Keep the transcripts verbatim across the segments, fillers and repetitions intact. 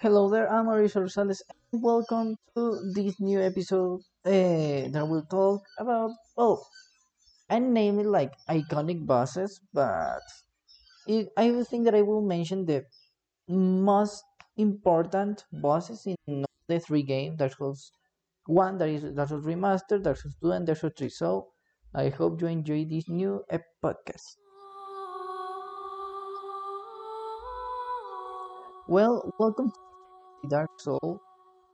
Hello there, I'm Marissa Rosales, and welcome to this new episode uh, that will talk about, well, I named it like iconic bosses, but it, I will think that I will mention the most important bosses in the three games, Dark Souls one, that is Dark Souls Remastered, Dark Souls two, and Dark Souls three, so I hope you enjoy this new uh, podcast. Well, welcome to Dark Souls.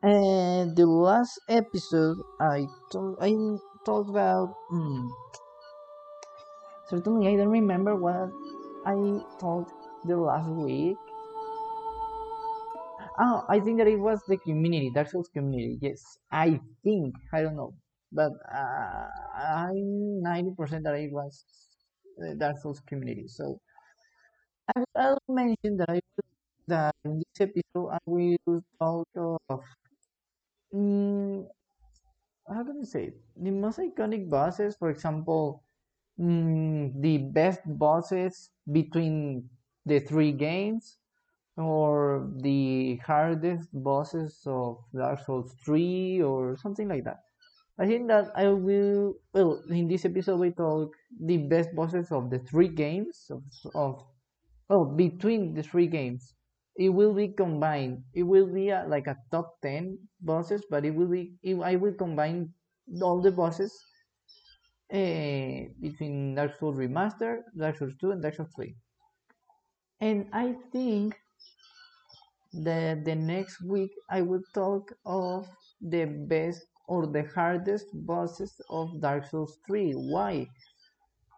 And the last episode, I talk, I talked about. Hmm, certainly, I don't remember what I talked the last week. Oh, I think that it was the community, Dark Souls community. Yes, I think I don't know, but uh, I'm ninety percent that it was the Dark Souls community. So I, I'll mention that I. That in this episode I will talk of um, how can I say it? The most iconic bosses, for example, um, the best bosses between the three games, or the hardest bosses of Dark Souls three, or something like that. I think that I will well in this episode we talk the best bosses of the three games of of well between the three games. It will be combined. It will be a, like a top ten bosses, but it will be. It, I will combine all the bosses uh, between Dark Souls Remastered, Dark Souls two, and Dark Souls three. And I think that the next week I will talk of the best or the hardest bosses of Dark Souls three. Why?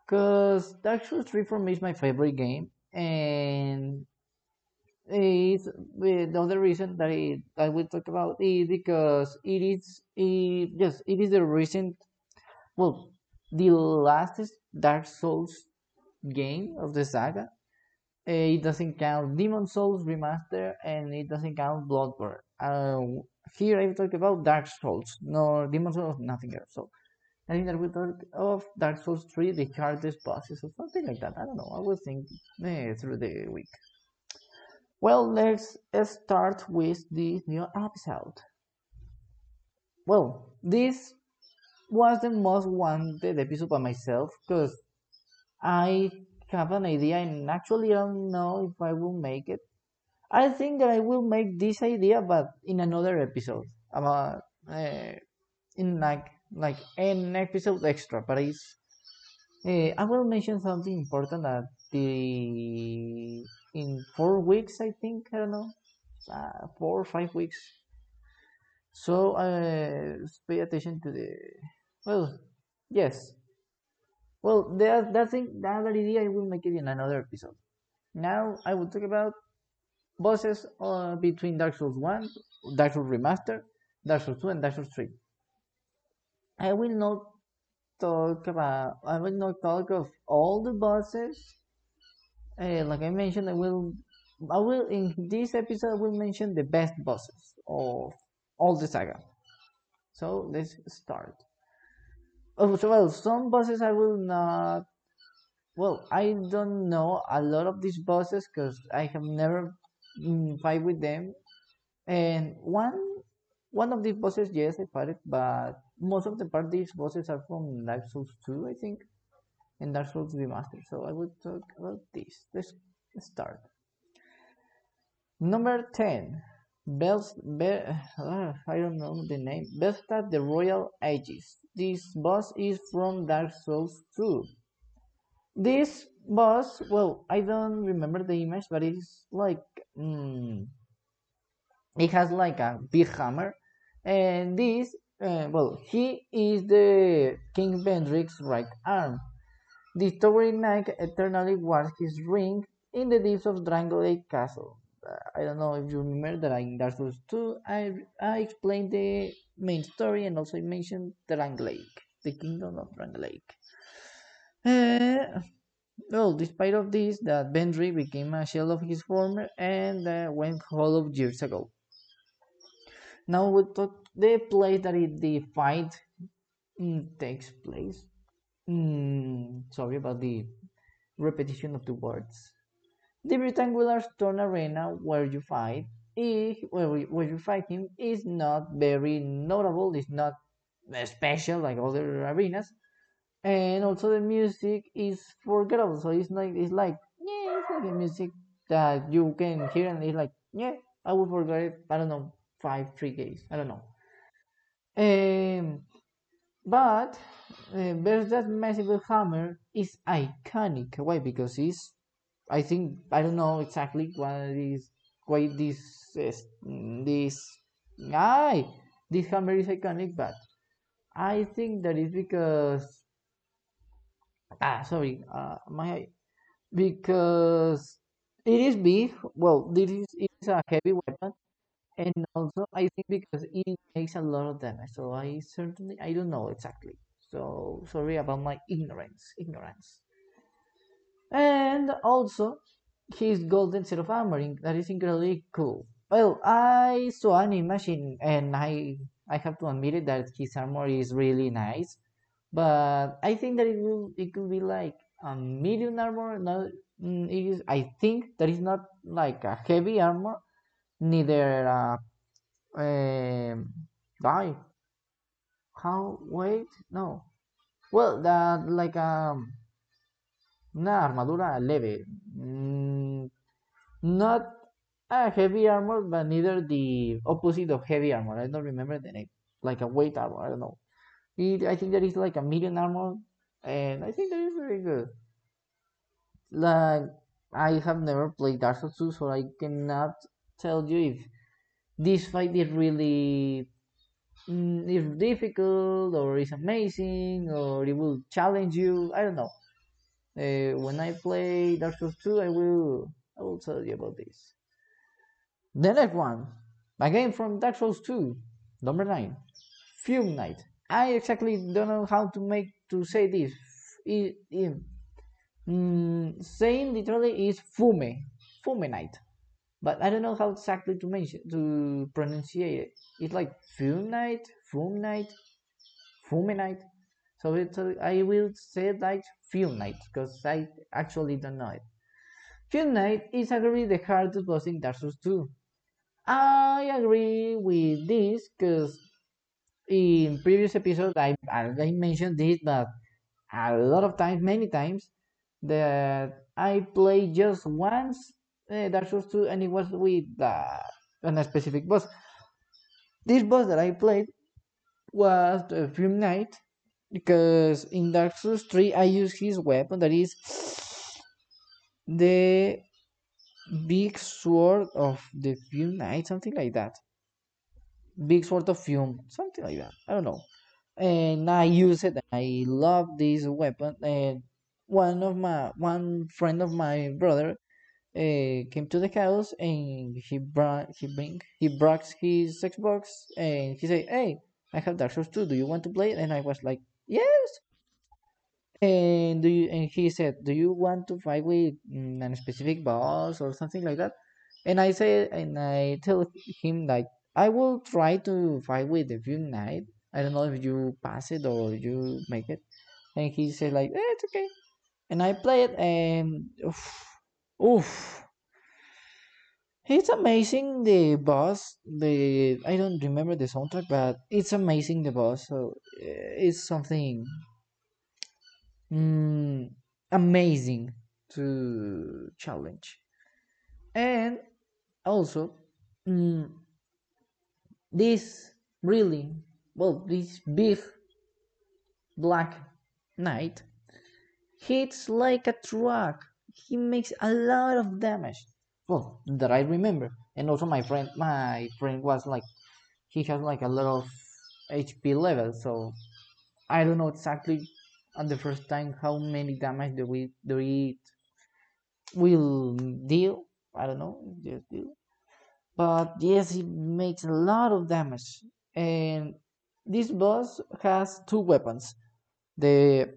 Because Dark Souls three for me is my favorite game, and It's the other reason that it, I will talk about is because it is it yes it is the recent well the lastest Dark Souls game of the saga. It doesn't count Demon Souls Remaster and it doesn't count Bloodborne. Uh, here I will talk about Dark Souls, nor Demon Souls, nothing else. So I think that we talk of Dark Souls three, the hardest bosses or something like that. I don't know. I will think eh, through the week. Well, let's start with this new episode. Well, this was the most wanted episode by myself because I have an idea and actually I don't know if I will make it. I think that I will make this idea, but in another episode, about uh, in like like an episode extra. But it's uh, I will mention something important that the. In four weeks, I think, I don't know, uh, four or five weeks. So, uh, pay attention to the, well, yes. Well, that, that thing, that idea, I will make it in another episode. Now, I will talk about bosses uh, between Dark Souls one, Dark Souls Remastered, Dark Souls two, and Dark Souls three. I will not talk about, I will not talk of all the bosses. Uh, like I mentioned, I will, I will in this episode I will mention the best bosses of all the saga. So let's start. Oh, so, well, some bosses I will not. Well, I don't know a lot of these bosses because I have never mm, fight with them. And one, one of these bosses, yes, I fought it, but most of the part these bosses are from Dark Souls two, I think. And Dark Souls Remastered, so I will talk about this. Let's start. Number ten, Belst, Be, uh, I don't know the name, Velstadt the Royal Aegis. This boss is from Dark Souls two. This boss, well, I don't remember the image, but it's like, mm, it has like a big hammer, and this, uh, well, he is the King Vendrick's right arm. The towering knight eternally guards his ring in the deeps of Drangleic Castle. Uh, I don't know if you remember that in Dark Souls two, I, I explained the main story and also mentioned Drangleic, the kingdom of Drangleic. Uh, well, despite of this, that Vendrick became a shell of his former and uh, went hollow years ago. Now we talk the place that it, the fight mm, takes place. Mm, sorry about the repetition of the words. The rectangular stone arena where you fight he, when you fight him, is not very notable, it's not special like other arenas, and also the music is forgettable, so it's like, it's like, yeah, it's like a music that you can hear and it's like, yeah, I will forget it, I don't know, five, three days, I don't know. Um, but uh, Velstadt's Massive Hammer is iconic. Why? Because it's, I think, I don't know exactly why this, why this, uh, this, ah, this hammer is iconic, but I think that is because, ah, sorry, uh, my, because it is big, well, this is, it is a heavy weapon, and also I think because it makes a lot of damage, so I certainly, I don't know exactly, so sorry about my ignorance, ignorance. And also, his golden set of armoring, that is incredibly cool. Well, I saw an image in, and I, I have to admit it that his armor is really nice, but I think that it will, it could be like a medium armor. Not, it is, I think that is not like a heavy armor, neither a uh, die. How? Wait, no. Well, that like a. Um, Una armadura leve, mm, not a heavy armor, but neither the opposite of heavy armor. I don't remember the name, like a weight armor. I don't know. It, I think that is like a medium armor, and I think that is very good. Like, I have never played Dark Souls two, so I cannot tell you if this fight is really mm, is difficult or is amazing or it will challenge you. I don't know. Uh, when I play Dark Souls two, I will I will tell you about this. The next one, again from Dark Souls two, number nine, Fume Knight. I exactly don't know how to make to say this. It, it, mm, saying literally is Fume, Fume Knight, but I don't know how exactly to mention to pronunciate it. It's like Fume Knight, Fume Knight, Fume Knight. So it's, uh, I will say like Fume Knight, because I actually don't know it. Fume Knight is agreed the hardest boss in Dark Souls two. I agree with this, because in previous episodes I, I mentioned this, but a lot of times, many times, that I played just once uh, Dark Souls two, and it was with uh, a specific boss. This boss that I played was uh, Fume Knight, because in Dark Souls three I use his weapon, that is the Big Sword of the Fume Knight, something like that. Big Sword of Fume, something like that, I don't know. And I use it, and I love this weapon, and one of my, one friend of my brother uh, came to the house, and he brought, he bring, he brought his Xbox, and he said, hey, I have Dark Souls two, do you want to play it? And I was like, yes! And do you, and he said, do you want to fight with mm, a specific boss or something like that? And I said, and I tell him, like, I will try to fight with the Fume Knight. I don't know if you pass it or you make it. And he said, like, eh, it's okay. And I play it, and oof, oof. It's amazing, the boss. The I don't remember the soundtrack, but it's amazing, the boss. So it's something mm, amazing to challenge. And also, mm, this really, well, this big black knight hits like a truck. He makes a lot of damage. Well, that I remember. And also my friend, my friend was like, he has like a lot of H P level, so I don't know exactly on the first time how many damage do we do it will deal. I don't know, just deal. But yes, it makes a lot of damage. And this boss has two weapons: the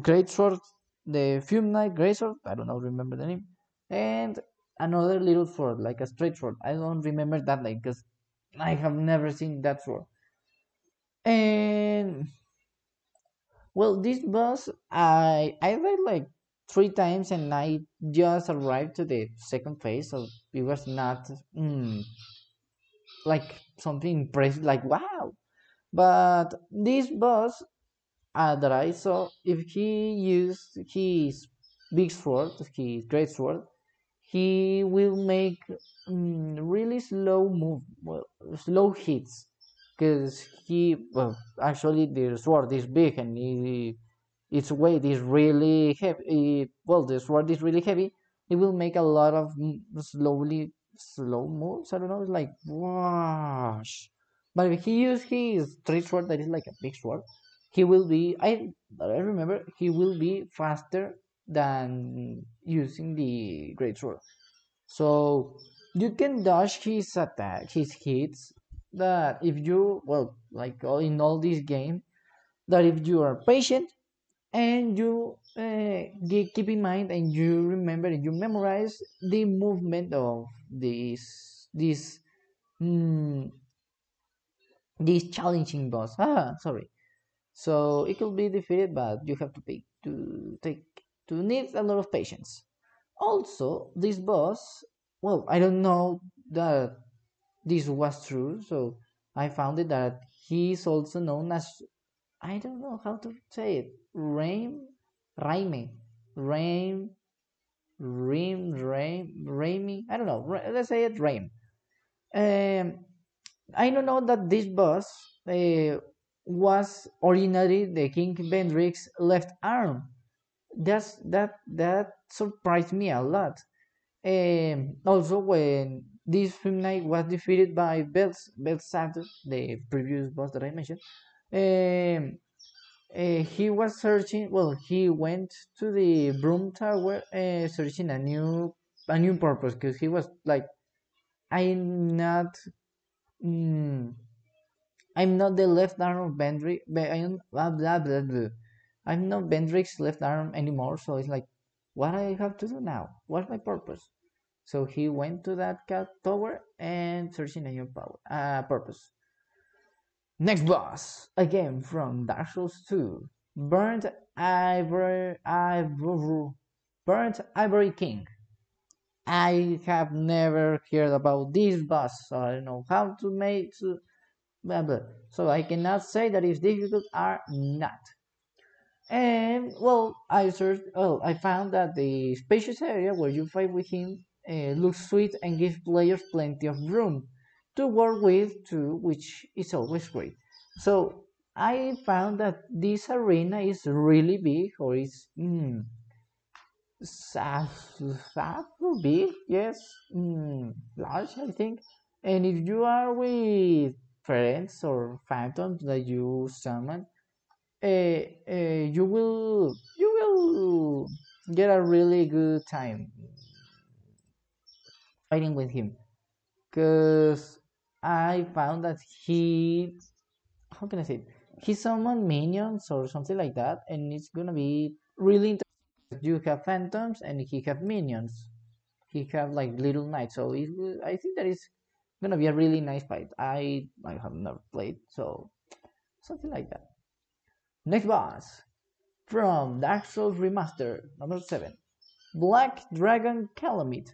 great sword, the Fume Knight great sword. I don't know, remember the name, and another little sword, like a straight sword. I don't remember that name, because I have never seen that sword. And well, this boss, I I died like three times, and I just arrived to the second phase, so it was not mm, like something impressive, like wow. But this boss uh, that I saw, if he used his big sword, his great sword, he will make mm, really slow move, well, slow hits, because he, well, actually the sword is big and he, its weight is really heavy. It, well, the sword is really heavy. It will make a lot of slowly slow moves. I don't know. It's like whoosh. But if he uses his three sword, that is like a big sword, he will be. I I remember he will be faster than using the great sword. So you can dodge his attack, his hits. That if you well, like in all this game, that if you are patient. And you uh, keep in mind and you remember and you memorize the movement of this this mm, this challenging boss. Ah, sorry. So it could be defeated, but you have to take to take to need a lot of patience. Also, this boss. Well, I don't know that this was true, so I found it that he is also known as, I don't know how to say it. Rain, Raime, Raim, Rim, Raim, Raimi. I don't know. Let's say it Raim. Um, I don't know that this boss uh, was originally the King Vendrick's left arm. That's that that surprised me a lot. Um, also, when this Fume Knight was defeated by Velstadt, the previous boss that I mentioned. Um, uh, he was searching. Well, he went to the broom tower, uh, searching a new, a new purpose, because he was like, I'm not, mm, I'm not the left arm of Vendrick. Blah, blah, blah, blah. I'm not Vendrick's left arm anymore. So it's like, what I have to do now? What's my purpose? So he went to that cat tower and searching a new power, uh, purpose. Next boss, again from Dark Souls two, Burnt Ivory, Ivory, Burnt Ivory King. I have never heard about this boss, so I don't know how to make to, blah, blah. So I cannot say that it's difficult or not. And well, I searched. Well, I found that the spacious area where you fight with him uh, looks sweet and gives players plenty of room to work with too, which is always great. So I found that this arena is really big, or is mm, big, yes, mm, large, I think. And if you are with friends or phantoms that you summon, uh, uh, you will you will get a really good time fighting with him, because I found that he, how can I say it? He summoned minions or something like that, and it's gonna be really interesting. You have phantoms and he have minions. He have like little knights, so it, I think that is gonna be a really nice fight. I I have never played, so something like that. Next boss from Dark Souls Remastered number seven, Black Dragon Kalameet.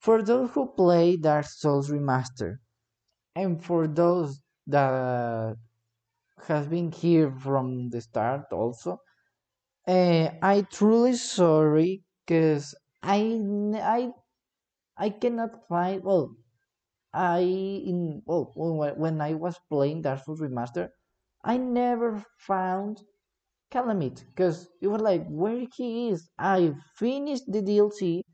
For those who play Dark Souls Remastered, and for those that has been here from the start also, uh, I truly sorry, because I, I, I cannot find, well, I, in, well, when I was playing Dark Souls Remastered, I never found Kalameet, because it was like, where he is? I finished the D L C,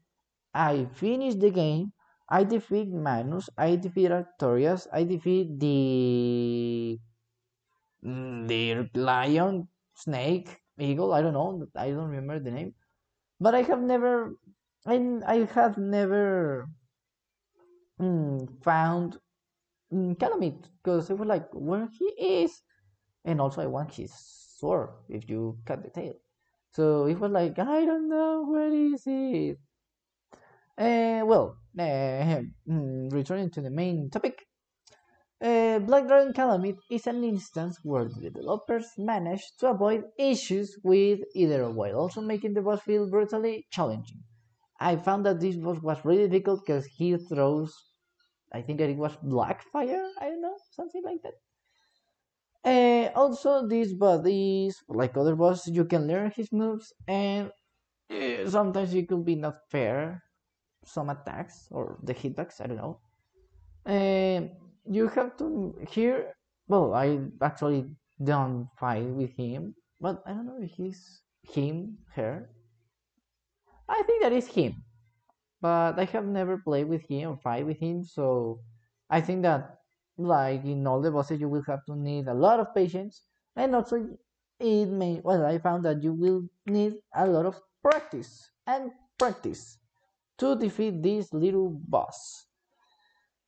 I finished the game, I defeat Manus, I defeat Artorias, I defeat the the lion, snake, eagle, I don't know, I don't remember the name. But I have never, I, I have never mm, found mm, Kalameet, because I was like, where he is? And also I want his sword, if you cut the tail. So it was like, I don't know, where is he? Uh, well, uh, returning to the main topic, uh, Black Dragon Kalameet is an instance where the developers managed to avoid issues with either while also making the boss feel brutally challenging. I found that this boss was really difficult because he throws, I think that it was black fire, I don't know, something like that. Uh, also, this boss is, like other bosses, you can learn his moves, and uh, sometimes it could be not fair, some attacks, or the hitbacks, I don't know. Uh, you have to, here, well, I actually don't fight with him, but I don't know if he's him, her. I think that is him, but I have never played with him or fight with him, so I think that, like in all the bosses, you will have to need a lot of patience, and also it may, well, I found that you will need a lot of practice and practice to defeat this little boss.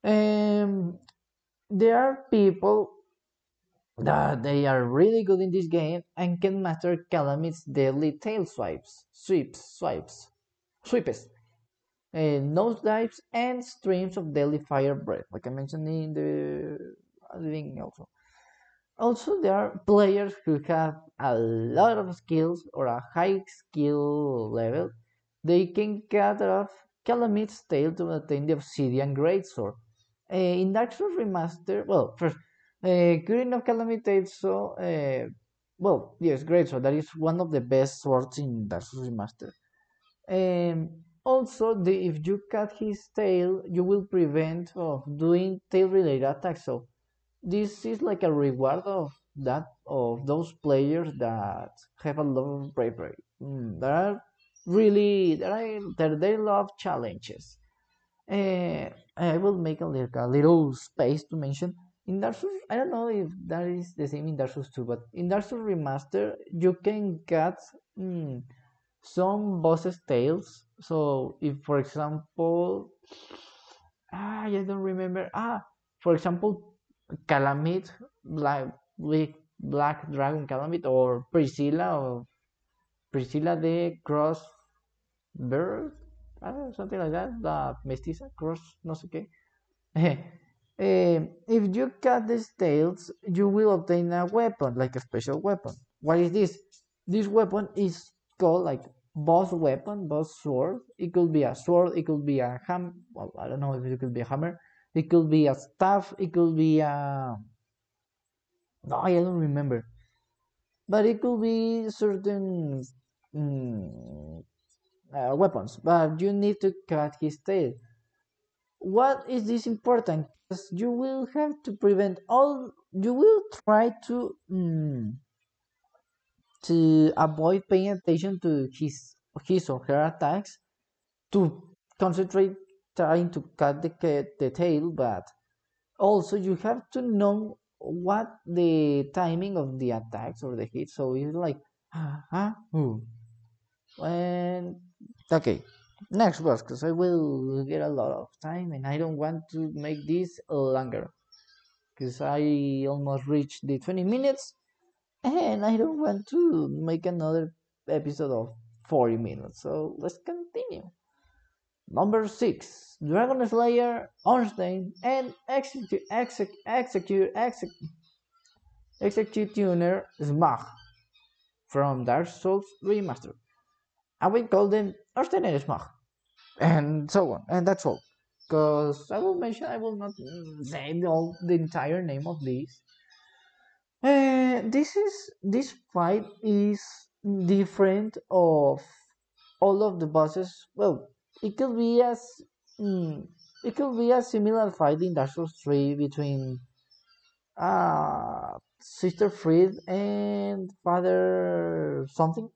Um, there are people that they are really good in this game and can master Kalameet's deadly tail swipes, sweeps, swipes, sweeps, Uh, nose dives and streams of deadly fire breath, like I mentioned in the thing also. Also, there are players who have a lot of skills or a high skill level. They can cut off Kalameet's tail to attain the Obsidian Greatsword. Uh, in Dark Souls Remastered, well, first, uh, cutting off Kalameet's tail, so, uh, well, yes, Greatsword, that is one of the best swords in Dark Souls Remastered. Um, Also, the, if you cut his tail, you will prevent of doing tail-related attacks. So, this is like a reward of that of those players that have a lot of bravery. Mm, there are really there are there, they love challenges. Uh, I will make a, like, a little space to mention in Dark Souls. I don't know if that is the same in Dark Souls two, but in Dark Souls Remastered, you can cut mm, some bosses' tails. So, if for example, ah, I don't remember. Ah, for example, Kalameet, Black, Black Dragon Kalameet, or Priscilla, or Priscilla de Crossbird, ah, something like that. The mestiza, cross, no sé qué. If you cut these tails, you will obtain a weapon, like a special weapon. What is this? This weapon is called like boss weapon, boss sword. It could be a sword, it could be a ham. Well, I don't know if it could be a hammer. It could be a staff, it could be a... No, I don't remember. But it could be certain mm, uh, weapons. But you need to cut his tail. What is this important? Because you will have to prevent all... You will try to... Mm, to avoid paying attention to his, his or her attacks, to concentrate trying to cut the, the tail, but also you have to know what the timing of the attacks or the hits. So it's like, ah, ah, ooh. And, okay, next boss, because I will get a lot of time and I don't want to make this longer, because I almost reached the twenty minutes. And I don't want to make another episode of forty minutes, so let's continue. Number six, Dragon Slayer Ornstein and Executioner exec, exec, exec, Executioner Smough from Dark Souls Remastered. I will call them Ornstein and Smough, and so on, and that's all. Because I will mention, I will not say all the entire name of these. Uh, this is this fight is different of all of the bosses. Well, it could be as mm, it could be a similar fight in Dark Souls three between uh, Sister Fried and Father something,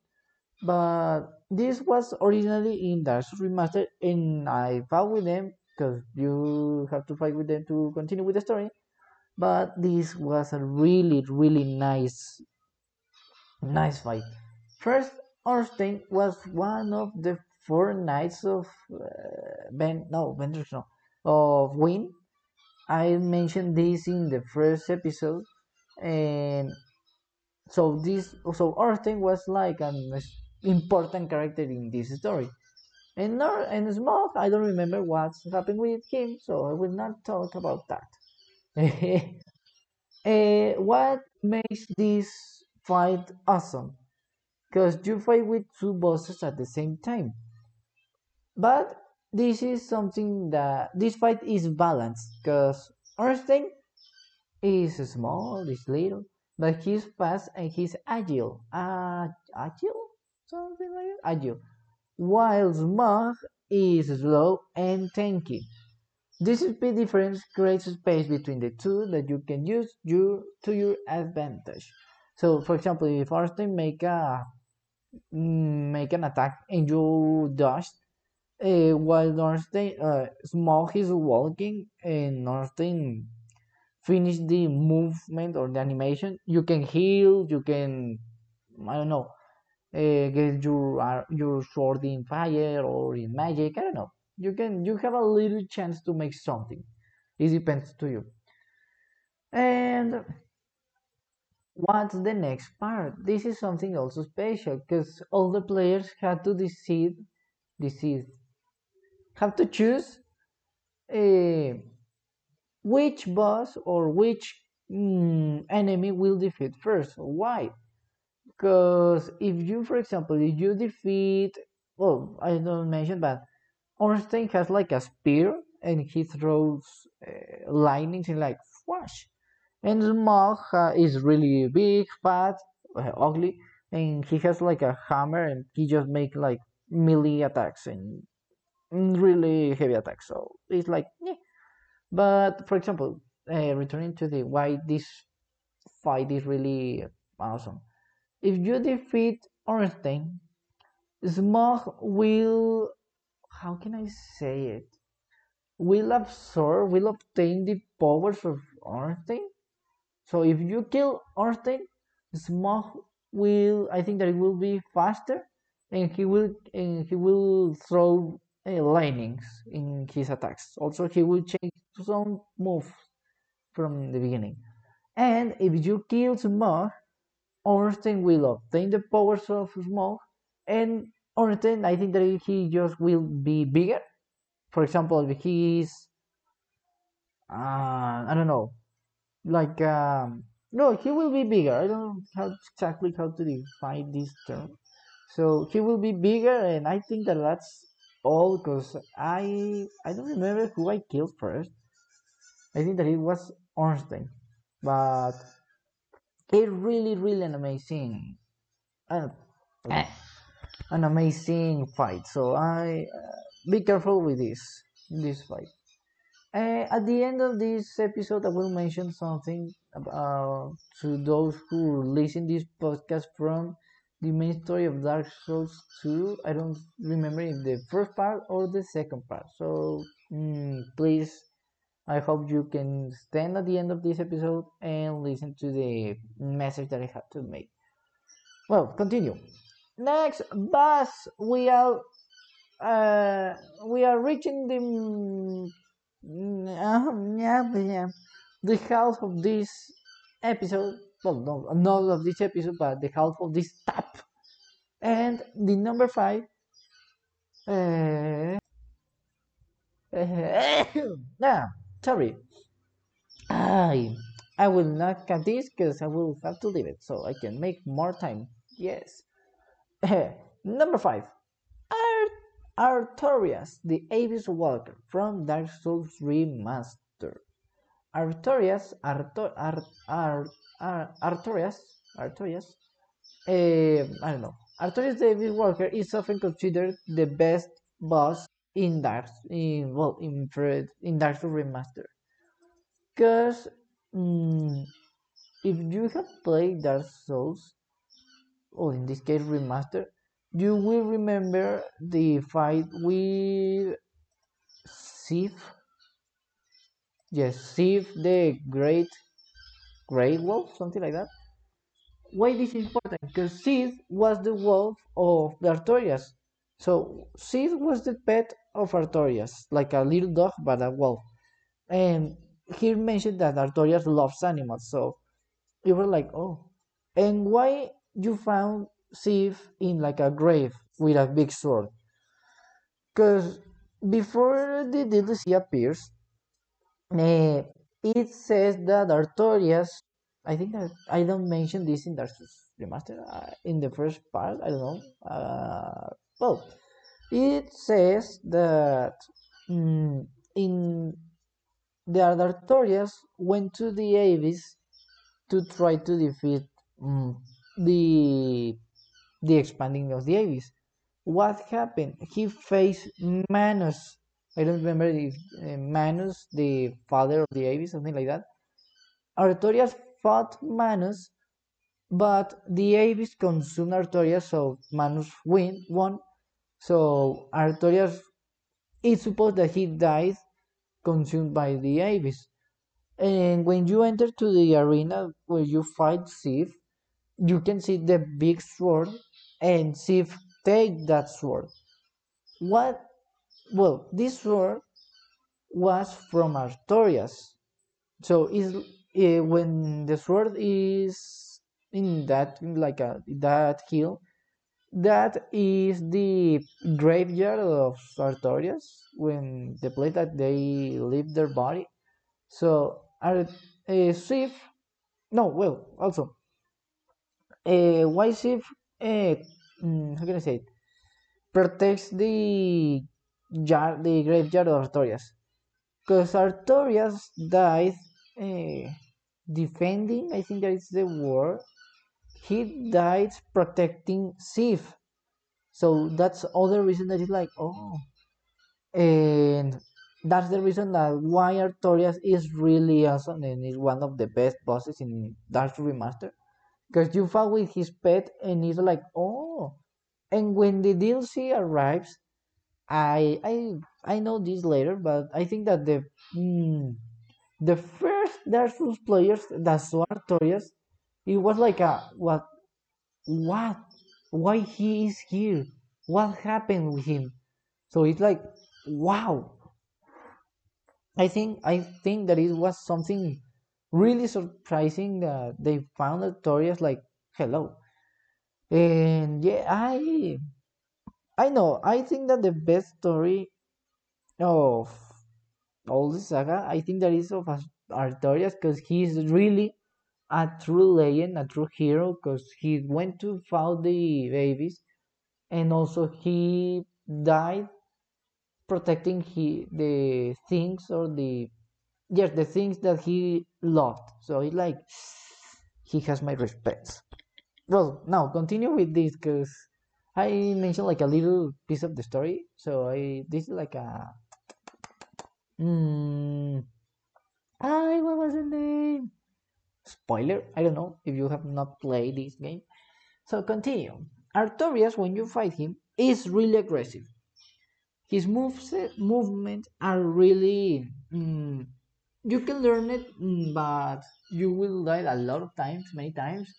but this was originally in Dark Souls Remastered, and I fought with them because you have to fight with them to continue with the story. But this was a really, really nice, nice fight. First, Ornstein was one of the four knights of uh, Ben, no, Vendors, no, of Gwyn. I mentioned this in the first episode, and so this, so Ornstein was like an important character in this story. And Nor and Smough, I don't remember what's happened with him, so I will not talk about that. Uh, what makes this fight awesome? Because you fight with two bosses at the same time. But this is something that this fight is balanced, because Ornstein is small, is little, but he's fast and he's agile. Uh, agile? Something like that? Agile. While Smough is slow and tanky. This speed difference creates space between the two that you can use your, to your advantage. So, for example, if Ornstein make a make an attack and you dodge, uh, while Ornstein uh, Smough is walking and Ornstein finish the movement or the animation, you can heal, you can, I don't know, uh, get your uh, your sword in fire or in magic. I don't know. You can you have a little chance to make something. It depends to you. And what's the next part? This is something also special, because all the players have to decide, decide, have to choose uh, which boss or which mm, enemy will defeat first. Why? Because if you, for example, if you defeat, well, I don't mention, but Ornstein has like a spear and he throws uh, lightning and like flash. And Smough uh, is really big, fat, uh, ugly, and he has like a hammer and he just makes like melee attacks and really heavy attacks. So it's like, yeah. But for example, uh, returning to the why this fight is really awesome. If you defeat Ornstein, Smough will. How can I say it? Will absorb, will obtain the powers of Ornstein. So if you kill Ornstein, Smough will, I think that it will be faster, and he will, and he will throw uh, lightnings in his attacks. Also, he will change some moves from the beginning. And if you kill Smough, Ornstein will obtain the powers of Smough, and Ornstein, I think that he just will be bigger. For example, if he's, uh, I don't know, like, um, no, he will be bigger. I don't know how, exactly how to define this term. So he will be bigger, and I think that that's all, because I I don't remember who I killed first. I think that it was Ornstein, but it really, really an amazing. Uh, An amazing fight, so I uh, be careful with this this fight. Uh, at the end of this episode, I will mention something about, to those who listen this podcast from the main story of Dark Souls two. I don't remember if the first part or the second part, so mm, please, I hope you can stand at the end of this episode and listen to the message that I have to make. Well, continue. Next boss, we are uh, we are reaching the uh, the half of this episode. Well, no, not of this episode, but the half of this tap. And the number five. Uh, now, sorry, I I will not cut this because I will have to leave it so I can make more time. Yes. Number five, Artorias, the Abyss Walker from Dark Souls Remastered. Artorias, Arto, Art, Art, Art, Artorias, Artorias, uh, I don't know. Artorias the Abyss Walker is often considered the best boss in Dark, in well, in in Dark Souls Remastered, because um, if you have played Dark Souls, or in this case Remastered, you will remember the fight with Sif. Yes, Sif the Great Grey Wolf, something like that. Why this is important? Because Sif was the wolf of the Artorias. So Sif was the pet of Artorias, like a little dog but a wolf. And he mentioned that Artorias loves animals, so you were like, oh. And why you found Sif in like a grave with a big sword? Because before the D L C appears, uh, it says that Artorias, I think that I don't mention this in Dark Souls Remastered, uh, in the first part, I don't know, uh, well, it says that mm, in the Artorias went to the Abyss to try to defeat mm, the the expanding of the Abyss. What happened? He faced Manus. I don't remember if uh, Manus, the father of the Abyss, something like that. Artorias fought Manus, but the Abyss consumed Artorias, so Manus win, won. So Artorias, it's supposed that he died consumed by the Abyss. And when you enter to the arena where you fight Sif, you can see the big sword, and Sif take that sword. What? Well, this sword was from Artorias. So is uh, when the sword is in that like a that hill, that is the graveyard of Artorias, when the place that they leave their body. So Ar uh, Sif, no, well, also uh, why Sif? Uh, how can I say it? Protects the yard, the graveyard of Artorias, because Artorias died uh, defending. I think that is the word. He died protecting Sif, so that's other reason that it's like, oh, and that's the reason that why Artorias is really awesome and is one of the best bosses in Dark Souls Remastered, because you fight with his pet and it's like, oh. And when the D L C arrives, I I I know this later, but I think that the mm, the first Dark Souls players that saw Artorias, it was like a what, what, why he is here? What happened with him? So it's like, wow. I think I think that it was something really surprising that they found Artorias like, hello. And yeah, I I know. I think that the best story of all the saga, I think that is of Artorias, because he is really a true legend, a true hero, because he went to fight the babies, and also he died protecting he, the things or the yes the things that he loved. So it's like, he has my respects. Well, now continue with this, because I mentioned like a little piece of the story, so I this is like a mm, I what was the name? Spoiler, I don't know if you have not played this game. So continue. Artorias, when you fight him, is really aggressive. His moves, movements are really... Mm, you can learn it, but you will die a lot of times, many times.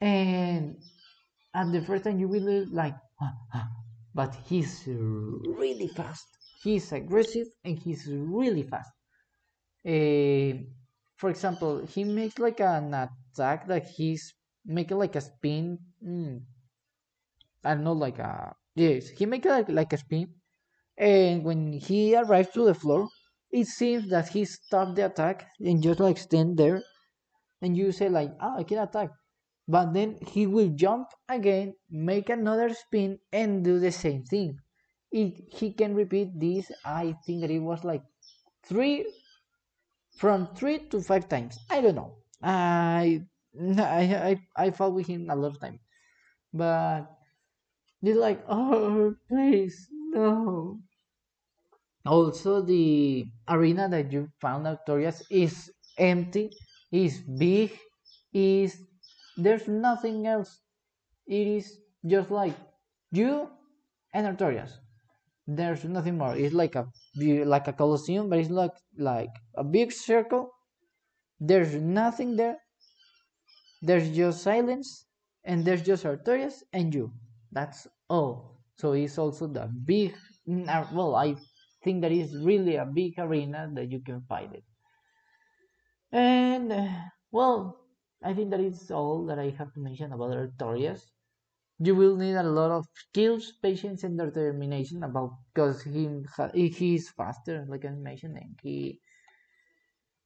And at the first time you will like... Ah, ah. But he's really fast. He's aggressive and he's really fast. Uh, For example, he makes like an attack that he's making like a spin. Mm. I don't know, like a... Yes, he makes like, like a spin. And when he arrives to the floor, it seems that he stopped the attack and just like stand there. And you say like, ah, oh, I can attack. But then he will jump again, make another spin, and do the same thing. It, he can repeat this, I think that it was like three... From three to five times, I don't know. I I I, I fought with him a lot of times, but it's like, oh please no. Also, the arena that you found Artorias is empty, is big, is there's nothing else. It is just like you and Artorias. There's nothing more. It's like a like a Colosseum, but it's like like a big circle. There's nothing there. There's just silence, and there's just Artorias and you. That's all. So it's also the big. Well, I think that is really a big arena that you can find it. And well, I think that is all that I have to mention about Artorias. You will need a lot of skills, patience, and determination about because he, he is faster, like I mentioned, and he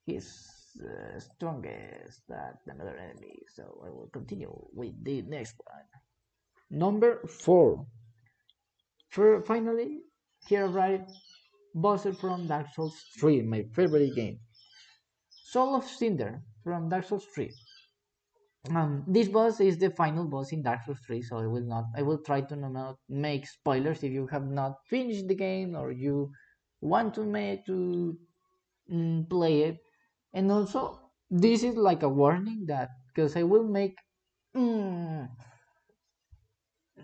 he's uh, strongest than another enemy, so I will continue with the next one. Number four. For finally, here arrived Bowser from Dark Souls three, my favorite game. Soul of Cinder from Dark Souls three. Um, this boss is the final boss in Dark Souls three, so I will not. I will try to not make spoilers if you have not finished the game or you want to make to mm, play it. And also, this is like a warning that because I will make. Mm,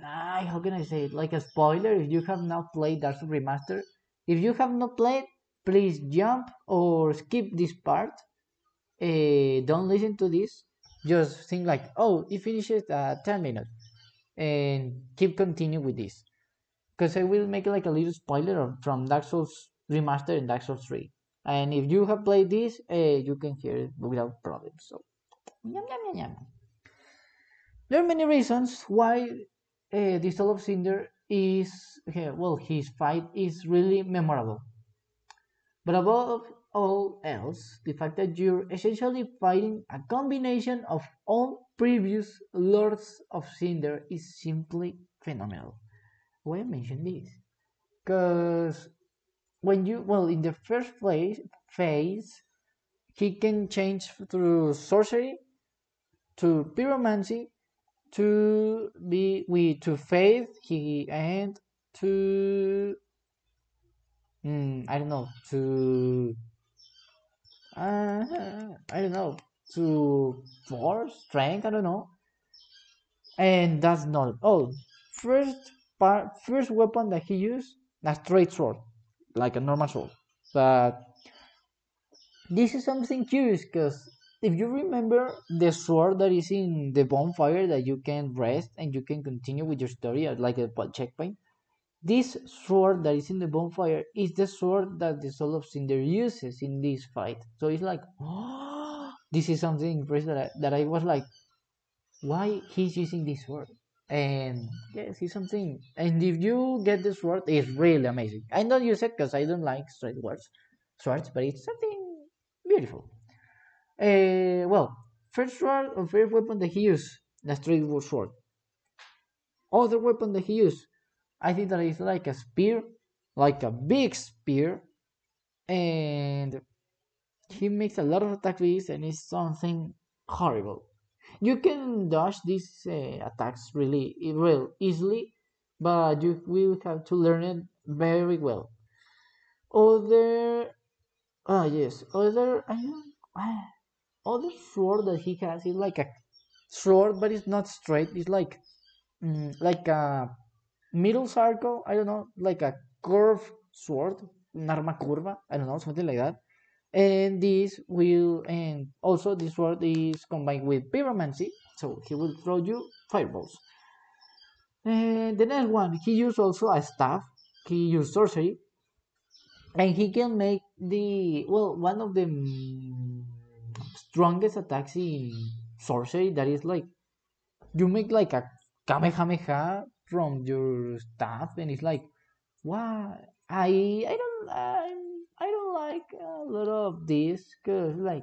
nah, how can I say it? Like a spoiler if you have not played Dark Souls Remastered. If you have not played, please jump or skip this part. Uh, don't listen to this. Just think like, oh, it finishes at ten minutes, and keep continuing with this, because I will make like a little spoiler from Dark Souls Remastered and Dark Souls three, and if you have played this, uh, you can hear it without problems. So, yum, yum, yum. There are many reasons why uh, the Soul of Cinder is, okay, well, his fight is really memorable, but above all else, the fact that you're essentially fighting a combination of all previous Lords of Cinder is simply phenomenal. Why I mention this? Because when you, well, in the first place, phase, he can change through sorcery, to pyromancy, to be with to faith, he and to mm, I don't know to. Uh, I don't know, to force, strength, I don't know. And that's not all. First part, first weapon that he used, a straight sword, like a normal sword. But this is something curious, because if you remember the sword that is in the bonfire that you can rest and you can continue with your story at like a checkpoint, this sword that is in the bonfire is the sword that the Soul of Cinder uses in this fight. So it's like, oh, this is something impressive that I, that I was like, why he's using this sword? And yes, it's something. And if you get the sword, it's really amazing. I don't use it because I don't like straight words, swords, but it's something beautiful. Uh, well, first sword or first weapon that he used, the straight sword. Other weapon that he used, I think that it's like a spear, like a big spear, and he makes a lot of attack with, and it's something horrible. You can dodge these uh, attacks really real easily, but you will have to learn it very well. Other, ah oh yes, other, I don't, uh, other sword that he has is like a sword, but it's not straight. It's like, mm, like a middle circle, I don't know, like a curved sword, an arma curva, I don't know, something like that. And this will, and also this sword is combined with pyromancy, so he will throw you fireballs. And the next one, he used also a staff, he used sorcery, and he can make the, well, one of the strongest attacks in sorcery, that is like, you make like a Kamehameha from your staff, and it's like, wow, I I don't I, I don't like a lot of this, because like,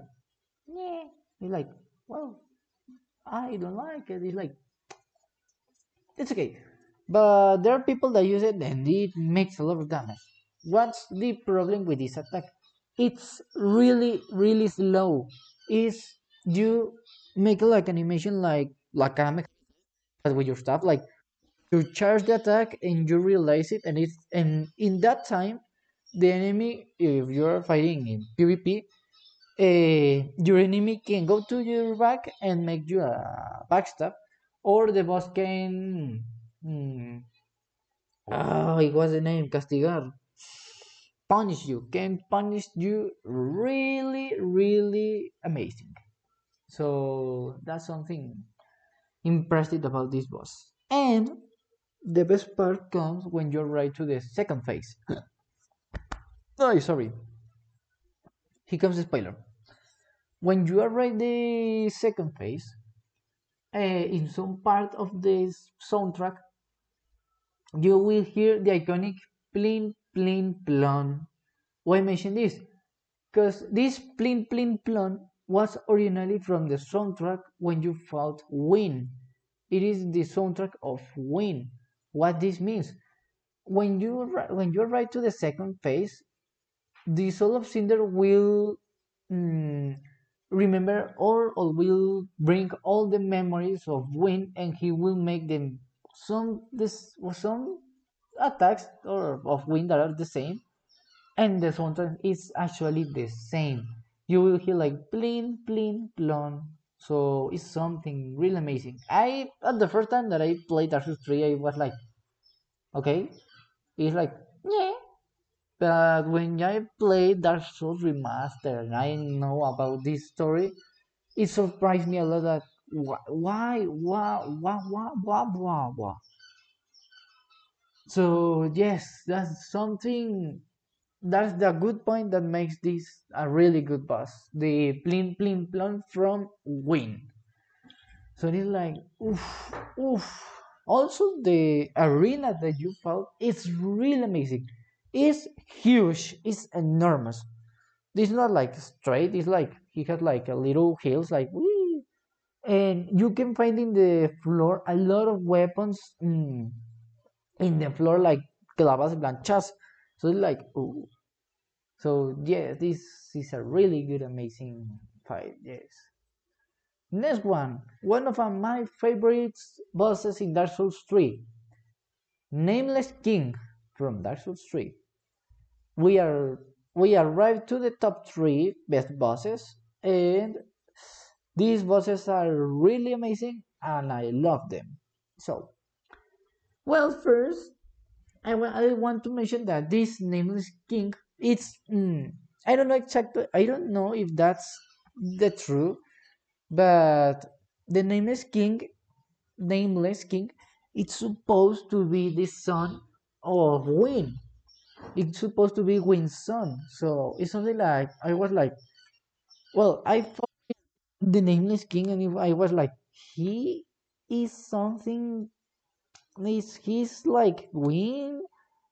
yeah, it's like, well, I don't like it. It's like, it's okay, but there are people that use it and it makes a lot of damage. What's the problem with this attack? It's really really slow. Is you make like animation like like with your staff, like you charge the attack and you realize it, and it's, and in that time the enemy, if you're fighting in PvP, uh, your enemy can go to your back and make you a backstab, or the boss can hmm, oh it was the name castigar punish you, can punish you really really amazing. So that's something impressive about this boss. And the best part comes when you're right to the second phase. Oh, sorry. Here comes the spoiler. When you are right the second phase, uh, in some part of this soundtrack, you will hear the iconic plin plin plon. Why mention this? because this plin plin plon was originally from the soundtrack when you fought Gwyn. It is the soundtrack of Gwyn. What this means? When you when you arrive to the second phase, the Soul of Cinder will mm, remember or, or will bring all the memories of Gwyn, and he will make them some this or some attacks or of Gwyn that are the same, and the soundtrack is actually the same. You will hear like plin plin plon. So it's something really amazing. I at the first time that I played Dark Souls three, I was like, okay, it's like yeah. But when I played Dark Souls Remastered and I know about this story, it surprised me a lot that why why why why why why why. So yes, that's something. That's the good point that makes this a really good boss. The plin plin plon from Gwyn. So it's like oof oof. Also the arena that you fought is really amazing. It's huge, it's enormous. It's not like straight, it's like he had like a little hills like wee. And you can find in the floor a lot of weapons mm, in the floor like clavas blanchas. So it's like ooh. So yeah, this is a really good, amazing fight. Yes. Next one, one of my favorite bosses in Dark Souls three, Nameless King from Dark Souls three. We are we arrived to the top three best bosses, and these bosses are really amazing, and I love them. So, well, first, I, I want to mention that this Nameless King, it's mm, I don't know exactly, I don't know if that's the truth, but the Nameless King, Nameless King, it's supposed to be the son of Gwyn. It's supposed to be Gwyn's son. So it's something like I was like, well, I fought the Nameless King, and I was like, he is something. He's, he's like Gwyn,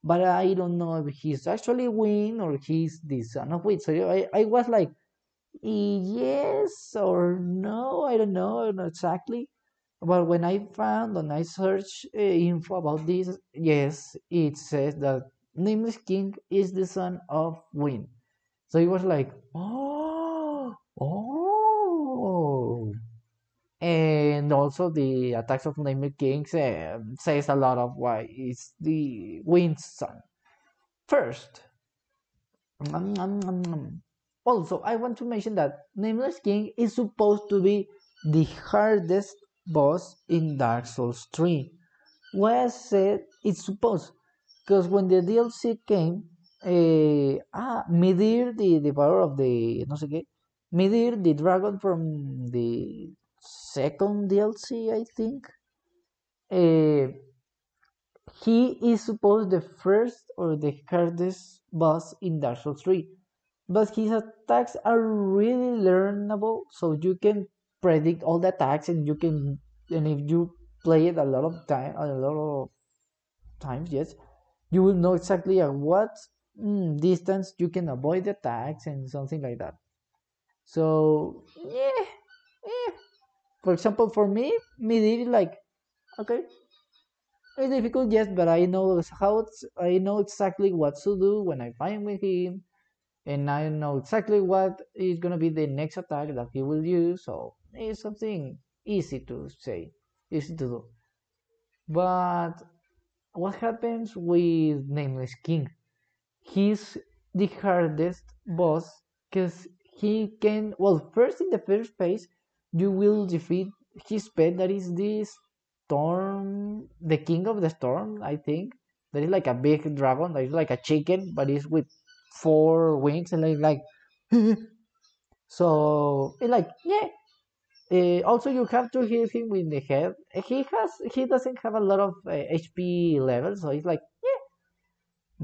but I don't know if he's actually Gwyn or he's the son of Gwyn. So I, I was like, yes or no, I don't know, I don't know exactly. But when I found and I searched uh, info about this, yes, it says that Nameless King is the son of Gwyn. So it was like, oh, oh. And also the attacks of Nameless King say, says a lot of why it's the Gwyn's son. First, um, um, um, also I want to mention that Nameless King is supposed to be the hardest boss in Dark Souls three. Why I said it's supposed, because when the D L C came, uh, ah, Midir, the devourer of the no sé qué, Midir, the dragon from the second D L C, I think, uh, he is supposed the first or the hardest boss in Dark Souls three, but his attacks are really learnable, so you can predict all the attacks, and you can, and if you play it a lot of time, a lot of times, yes, you will know exactly at what mm, distance you can avoid the attacks and something like that. So yeah, yeah. For example, for me, me did like, okay, it's difficult, yes, but I know how I know exactly what to do when I fight with him, and I know exactly what is gonna be the next attack that he will use. So it's something easy to say, easy to do. But what happens with Nameless King? He's the hardest boss because he can, well, first in the first phase you will defeat his pet that is this storm, the King of the Storm, I think. That is like a big dragon, that is like a chicken, but it's with four wings, and like, like so it's like yeah. Uh, also, you have to hit him with the head. He has, he doesn't have a lot of uh, H P levels, so it's like yeah.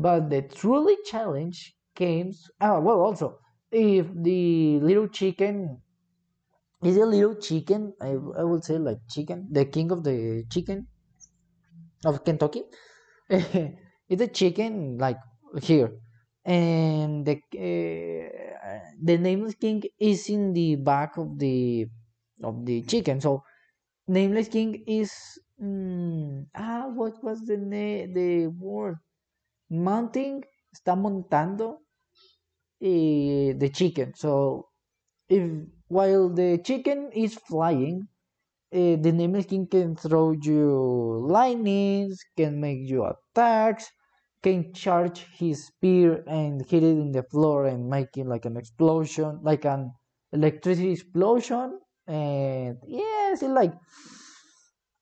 But the truly challenge comes. Ah, well, also if the little chicken is a little chicken, I I would say like chicken, the King of the Chicken of Kentucky. It's a chicken like here, and the uh, the Nameless King is in the back of the of the chicken. So Nameless King is mm, ah what was the name the word mounting está montando eh, the chicken. So if while the chicken is flying, eh, the Nameless King can throw you lightnings, can make you attacks, can charge his spear and hit it in the floor and make it like an explosion, like an electricity explosion. And yes, it's like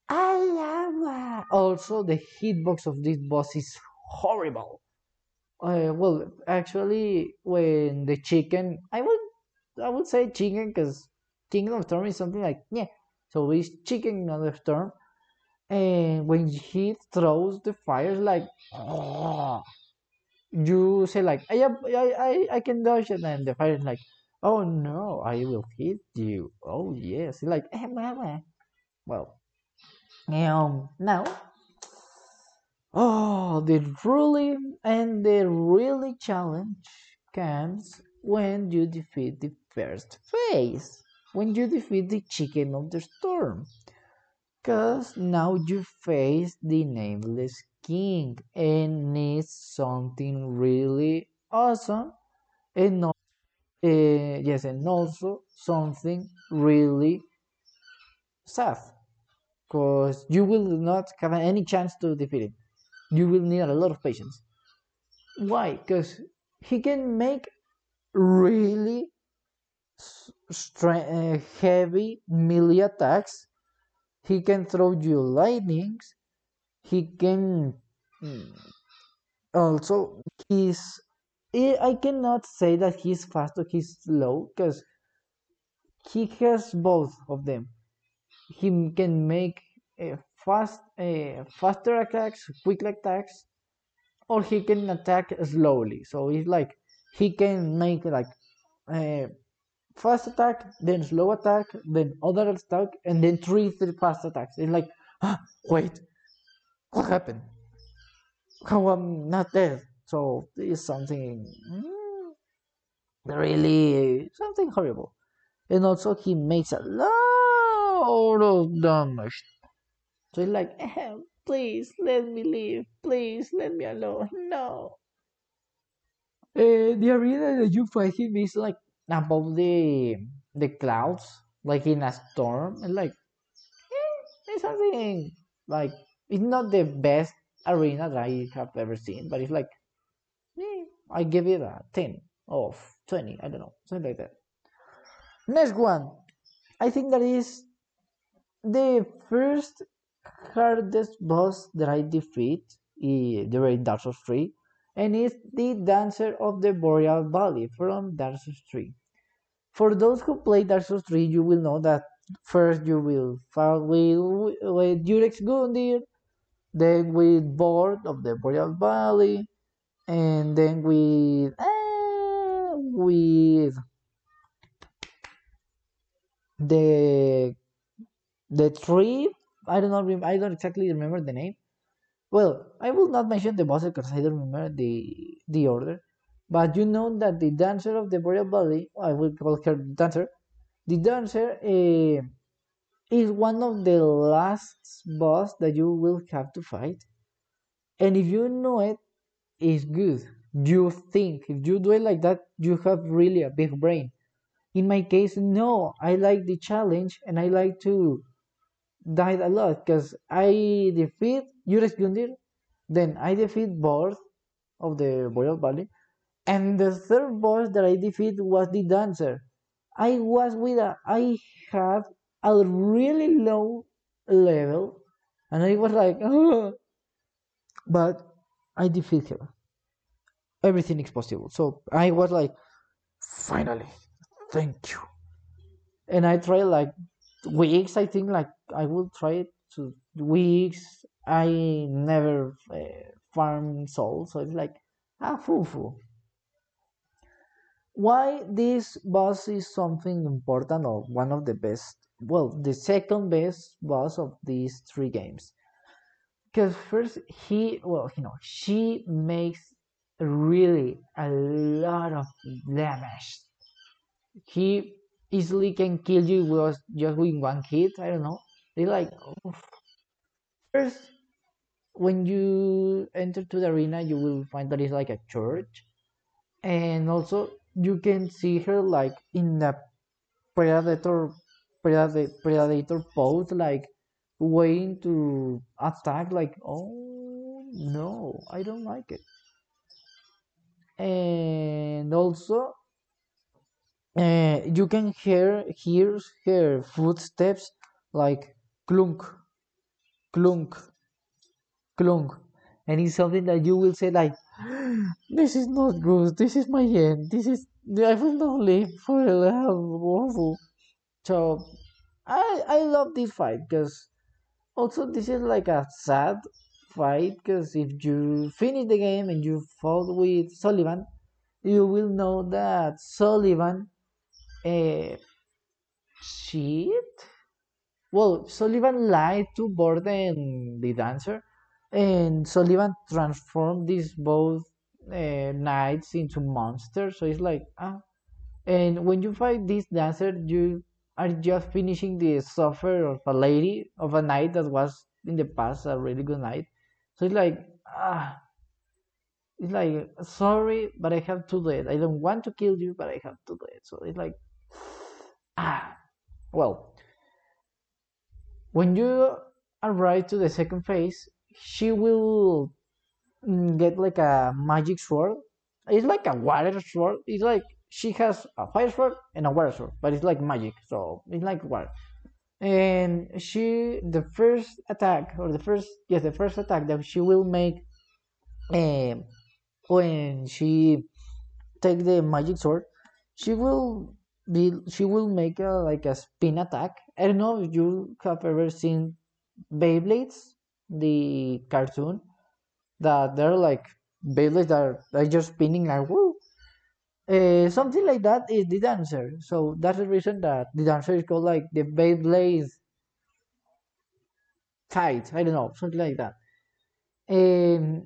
I also the hitbox of this boss is horrible. Uh, well, actually, when the chicken, I would, I would say chicken, because King of the Storm is something like yeah. So it's chicken of the storm. And when he throws the fires, like oh, you say like I, I, I, I can dodge it, and the fire is like, oh no, I will hit you. Oh yes, it's like eh, meh, meh. Well, um, now, oh, the really and the really challenge comes when you defeat the first phase, when you defeat the chicken of the storm. Because now you face the Nameless King and needs something really awesome, and uh, yes, and also something really sad, because you will not have any chance to defeat it. You will need a lot of patience. Why? Because he can make really uh, heavy melee attacks. He can throw you lightnings. He can also he's I cannot say that he's fast or he's slow, because he has both of them. He can make a fast a faster attacks, quick attacks, or he can attack slowly. So it's like he can make like a fast attack, then slow attack, then other attack, and then three, three fast attacks. It's like, ah, wait, what happened? How I'm not dead? So it's something mm, really something horrible. And also he makes a lot of damage. So it's like, eh, please let me leave, please let me alone, no. Uh, the arena that you fight him is like above the the clouds, like in a storm, and like eh, it's something like it's not the best arena that I have ever seen, but it's like eh, I give it a ten or twenty, I don't know, something like that. Next one, I think that is the first hardest boss that I defeat eh, during Dark Souls three. And it's the Dancer of the Boreal Valley from Dark Souls three. For those who play Dark Souls three, you will know that first you will fight with, with Iudex Gundyr, then with Board of the Boreal Valley, and then with eh, with the the tree. I don't know. I don't exactly remember the name. Well, I will not mention the bosses because I don't remember the the order, but you know that the Dancer of the Boreal Valley, I will call her Dancer, the Dancer uh, is one of the last boss that you will have to fight, and if you know it, it's good. You think, if you do it like that, you have really a big brain. In my case, no, I like the challenge and I like to died a lot, because I defeat Iudex Gundyr, then I defeat Board of the Boreal Valley, and the third boss that I defeat was the Dancer. I was with a I have a really low level, and I was like, oh. But I defeat her. Everything is possible. So I was like, finally, thank you. And I tried like weeks, I think like I will try it to weeks. I never uh, farm soul, so it's like ah fufu. Why this boss is something important, or one of the best, well, the second best boss of these three games? Because first he, well, you know, she makes really a lot of damage. he easily can kill you with just with one hit. I don't know. They like oof. First, when you enter to the arena, you will find that it's like a church, and also you can see her like in the predator, predator, predator pose, like waiting to attack. Like, oh no, I don't like it. And also, uh, you can hear hear her footsteps, like clunk, clunk, clunk, and it's something that you will say like, this is not good, this is my end, this is, I will not live for a while. So I I love this fight, because also this is like a sad fight, because if you finish the game and you fought with Sulyvahn, you will know that Sulyvahn uh, cheat. Well, Sulyvahn lied to Borden the dancer, and Sulyvahn transformed these both uh, knights into monsters. So it's like, ah, and when you fight this dancer, you are just finishing the suffer of a lady, of a knight that was in the past a really good knight. So it's like, ah, it's like, sorry, but I have to do it. I don't want to kill you, but I have to do it. So it's like, ah, well. When you arrive to the second phase, she will get like a magic sword. It's like a water sword. It's like she has a fire sword and a water sword, but it's like magic, so it's like water. And she, the first attack, or the first, yes, the first attack that she will make uh, when she take the magic sword, she will be, she will make a, like a spin attack. I don't know if you have ever seen Beyblades, the cartoon, that they're like Beyblades that are, are just spinning like woo. Uh, something like that is the dancer, so that's the reason that the dancer is called like the Beyblade fight. I don't know, something like that. Um,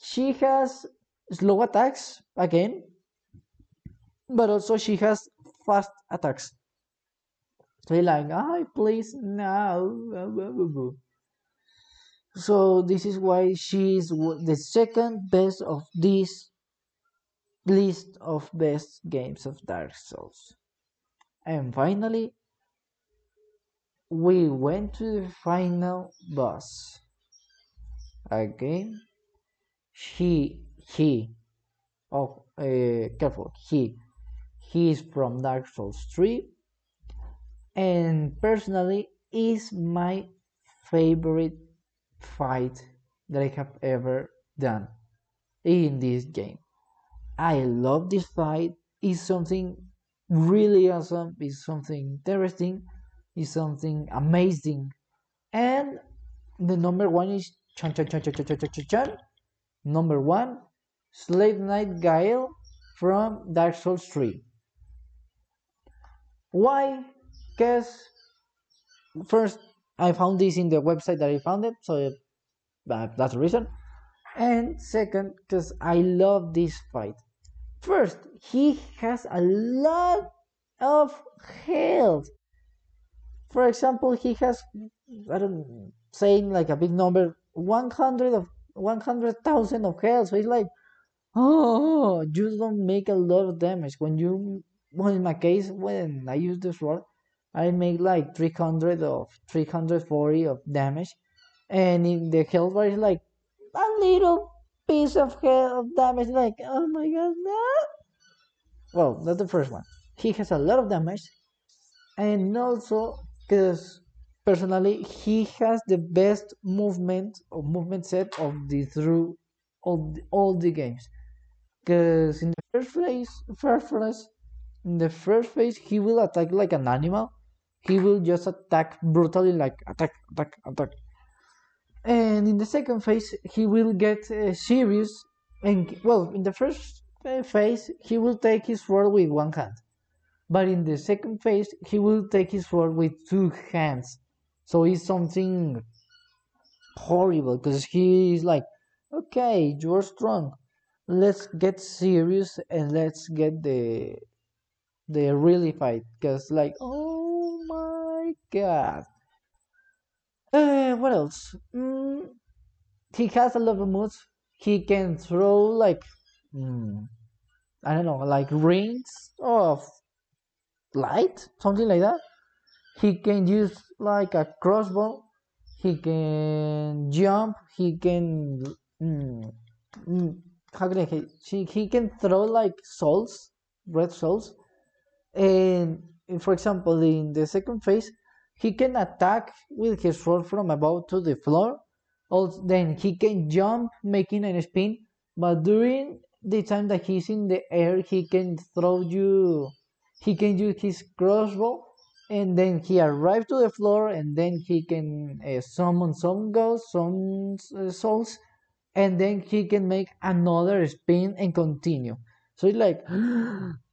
she has slow attacks again, but also she has fast attacks. So you're like, ah, please no. So this is why she's the second best of this list of best games of Dark Souls. And finally, we went to the final boss. Again, he, he, oh, uh, careful, he, he is from Dark Souls three, and personally is my favorite fight that I have ever done in this game. I love this fight. It's something really awesome, it's something interesting, it's something amazing. And the number one is chan chan chan chan chan chan chan. Number one, Slave Knight Gael from Dark Souls three. Why? Because first I found this in the website that I found it, so that, that's the reason. And second, because I love this fight. First, he has a lot of health. For example, he has, I don't saying like a big number, one hundred thousand of health. So it's like, oh, you don't make a lot of damage. When you, well, in my case, when I use the sword, I make like three hundred of three hundred forty of damage. And in the health bar is like a little piece of health damage, like, oh my god, no! Well, that's the first one. He has a lot of damage, and also, because personally, he has the best movement or movement set of the through of the, all the games. Because in the first phase, first phase, in the first phase, he will attack like an animal. He will just attack brutally, like attack, attack, attack. And in the second phase, he will get uh, serious, and well, in the first phase, he will take his sword with one hand. But in the second phase, he will take his sword with two hands. So it's something horrible, because he is like, okay, you're strong, let's get serious and let's get the they really fight, because like, oh my god. Uh, what else? Mm, he has a lot of moves. He can throw like, mm, I don't know, like rings of light, something like that. He can use like a crossbow. He can jump. He can mm, mm, how can I, he, he can throw like souls, red souls. And for example, in the second phase, he can attack with his sword from above to the floor. Also, then he can jump, making a spin. But during the time that he's in the air, he can throw you. He can use his crossbow, and then he arrives to the floor, and then he can uh, summon some ghosts, some uh, souls, and then he can make another spin and continue. So it's like,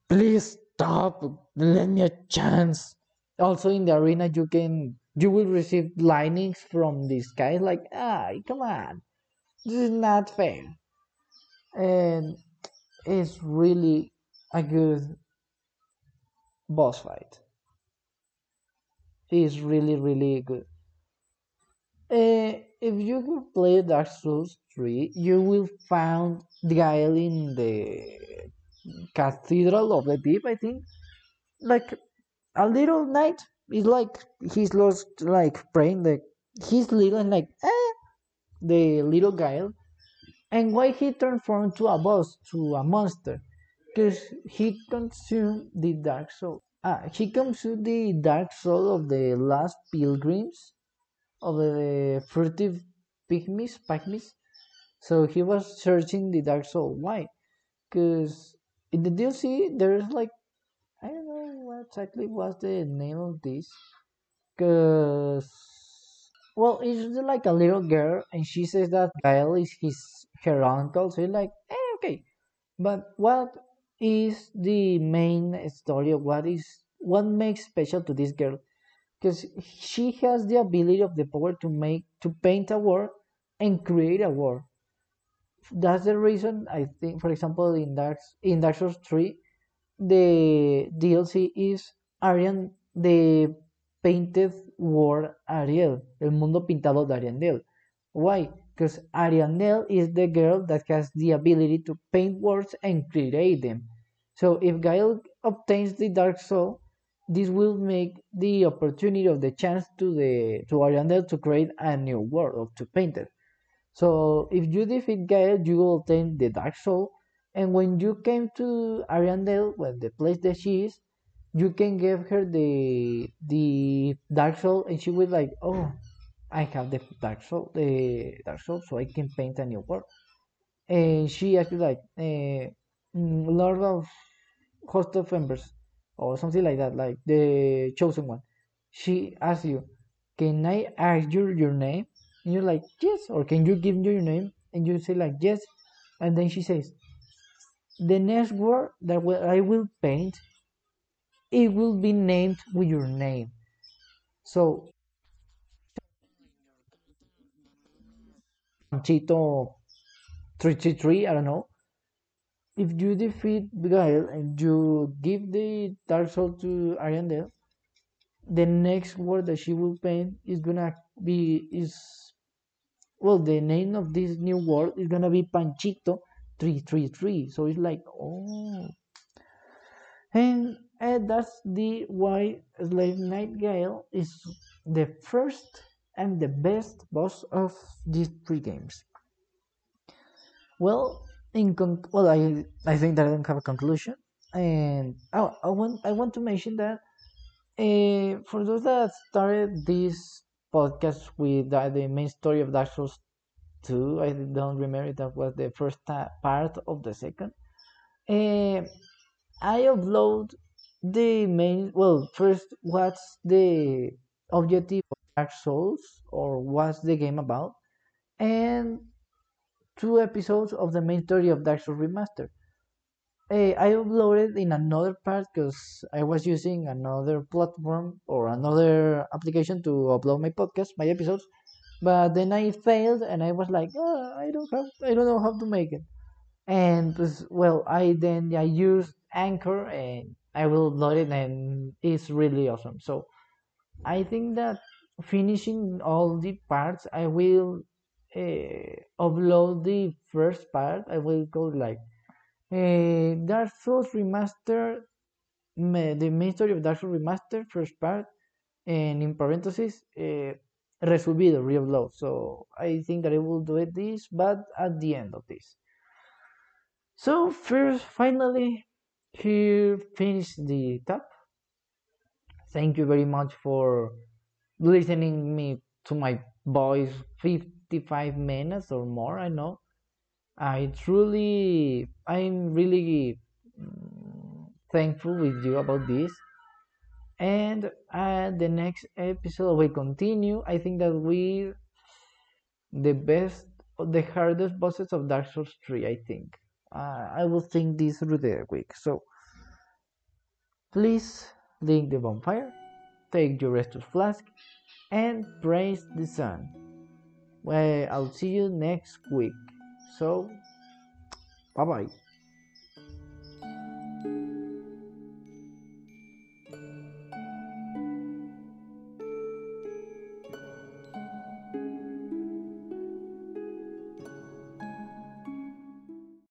please stop, let me a chance. Also in the arena, you can you will receive lightnings from the sky. Like, ah, come on, this is not fair. And it's really a good boss fight. It's really really good. Uh, if you play Dark Souls three, you will find Gael in the Cathedral of the Deep, I think. Like a little knight is like he's lost, like praying. Like he's little and like eh, the little Gael. And why he transformed to a boss, to a monster? Because he consumed the dark soul. Ah, he consumed the dark soul of the last pilgrims, of the furtive pygmies, pygmies. So he was searching the dark soul. Why? Because in the D L C there's like, I don't know what exactly was the name of this. Because, well, it's like a little girl, and she says that Gael is his her uncle. So it's like, eh, okay. But what is the main story? What is what makes special to this girl? Because she has the ability of the power to make to paint a world and create a world. That's the reason I think, for example, in Dark in Dark Souls three, the D L C is Arian the painted world Ariel, el mundo pintado de Ariandel. Why? Because Ariandel is the girl that has the ability to paint words and create them. So if Gael obtains the Dark Soul, this will make the opportunity of the chance to the to Ariandel to create a new world or to paint it. So if you defeat Gael, you will obtain the Dark Soul, and when you came to Ariandel, well, the place that she is, you can give her the the Dark Soul, and she will like, oh, I have the dark soul, the dark soul, so I can paint a new world. And she actually like, uh, Lord of Host of Embers, or something like that, like the chosen one. She asks you, "Can I ask you your name?" And you're like, "Yes." Or, "Can you give me your name?" And you say like, "Yes." And then she says, "The next word that I will paint, it will be named with your name." So Chito three three three, I don't know. If you defeat Gael and you give the Dark Soul to Ariandel, the next word that she will paint is gonna be is well the name of this new world is gonna be Panchito three three three. So it's like, oh, and, and that's the why Slave Knight Gael is the first and the best boss of these three games. Well, in con well, I I think that I don't have a conclusion, and oh, I want I want to mention that uh, for those that started this podcast with uh, the main story of Dark Souls two, I don't remember if that was the first part of the second. Uh, I upload the main well first. What's the objective of Dark Souls, or what's the game about, and two episodes of the main story of Dark Souls Remastered. Hey, I uploaded in another part because I was using another platform or another application to upload my podcast, my episodes, but then I failed and I was like, oh, I don't have, I don't know how to make it, and well, I then I used Anchor, and I will load it, and it's really awesome. So I think that finishing all the parts, I will uh, upload the first part. I will go like uh, Dark Souls Remastered, the main story of Dark Souls Remastered, first part, and in parentheses uh, resubido, reupload. So I think that I will do it this, but at the end of this. So first, finally, here finish the top. Thank you very much for listening me to my voice fifty-five minutes or more. I know I truly I'm really thankful with you about this, and at the next episode we continue. I think that we the best the hardest bosses of Dark Souls three. I think uh, I will think this through the week. So please link the bonfire, take your restless flask, and praise the sun. Well, I'll see you next week. So, bye-bye.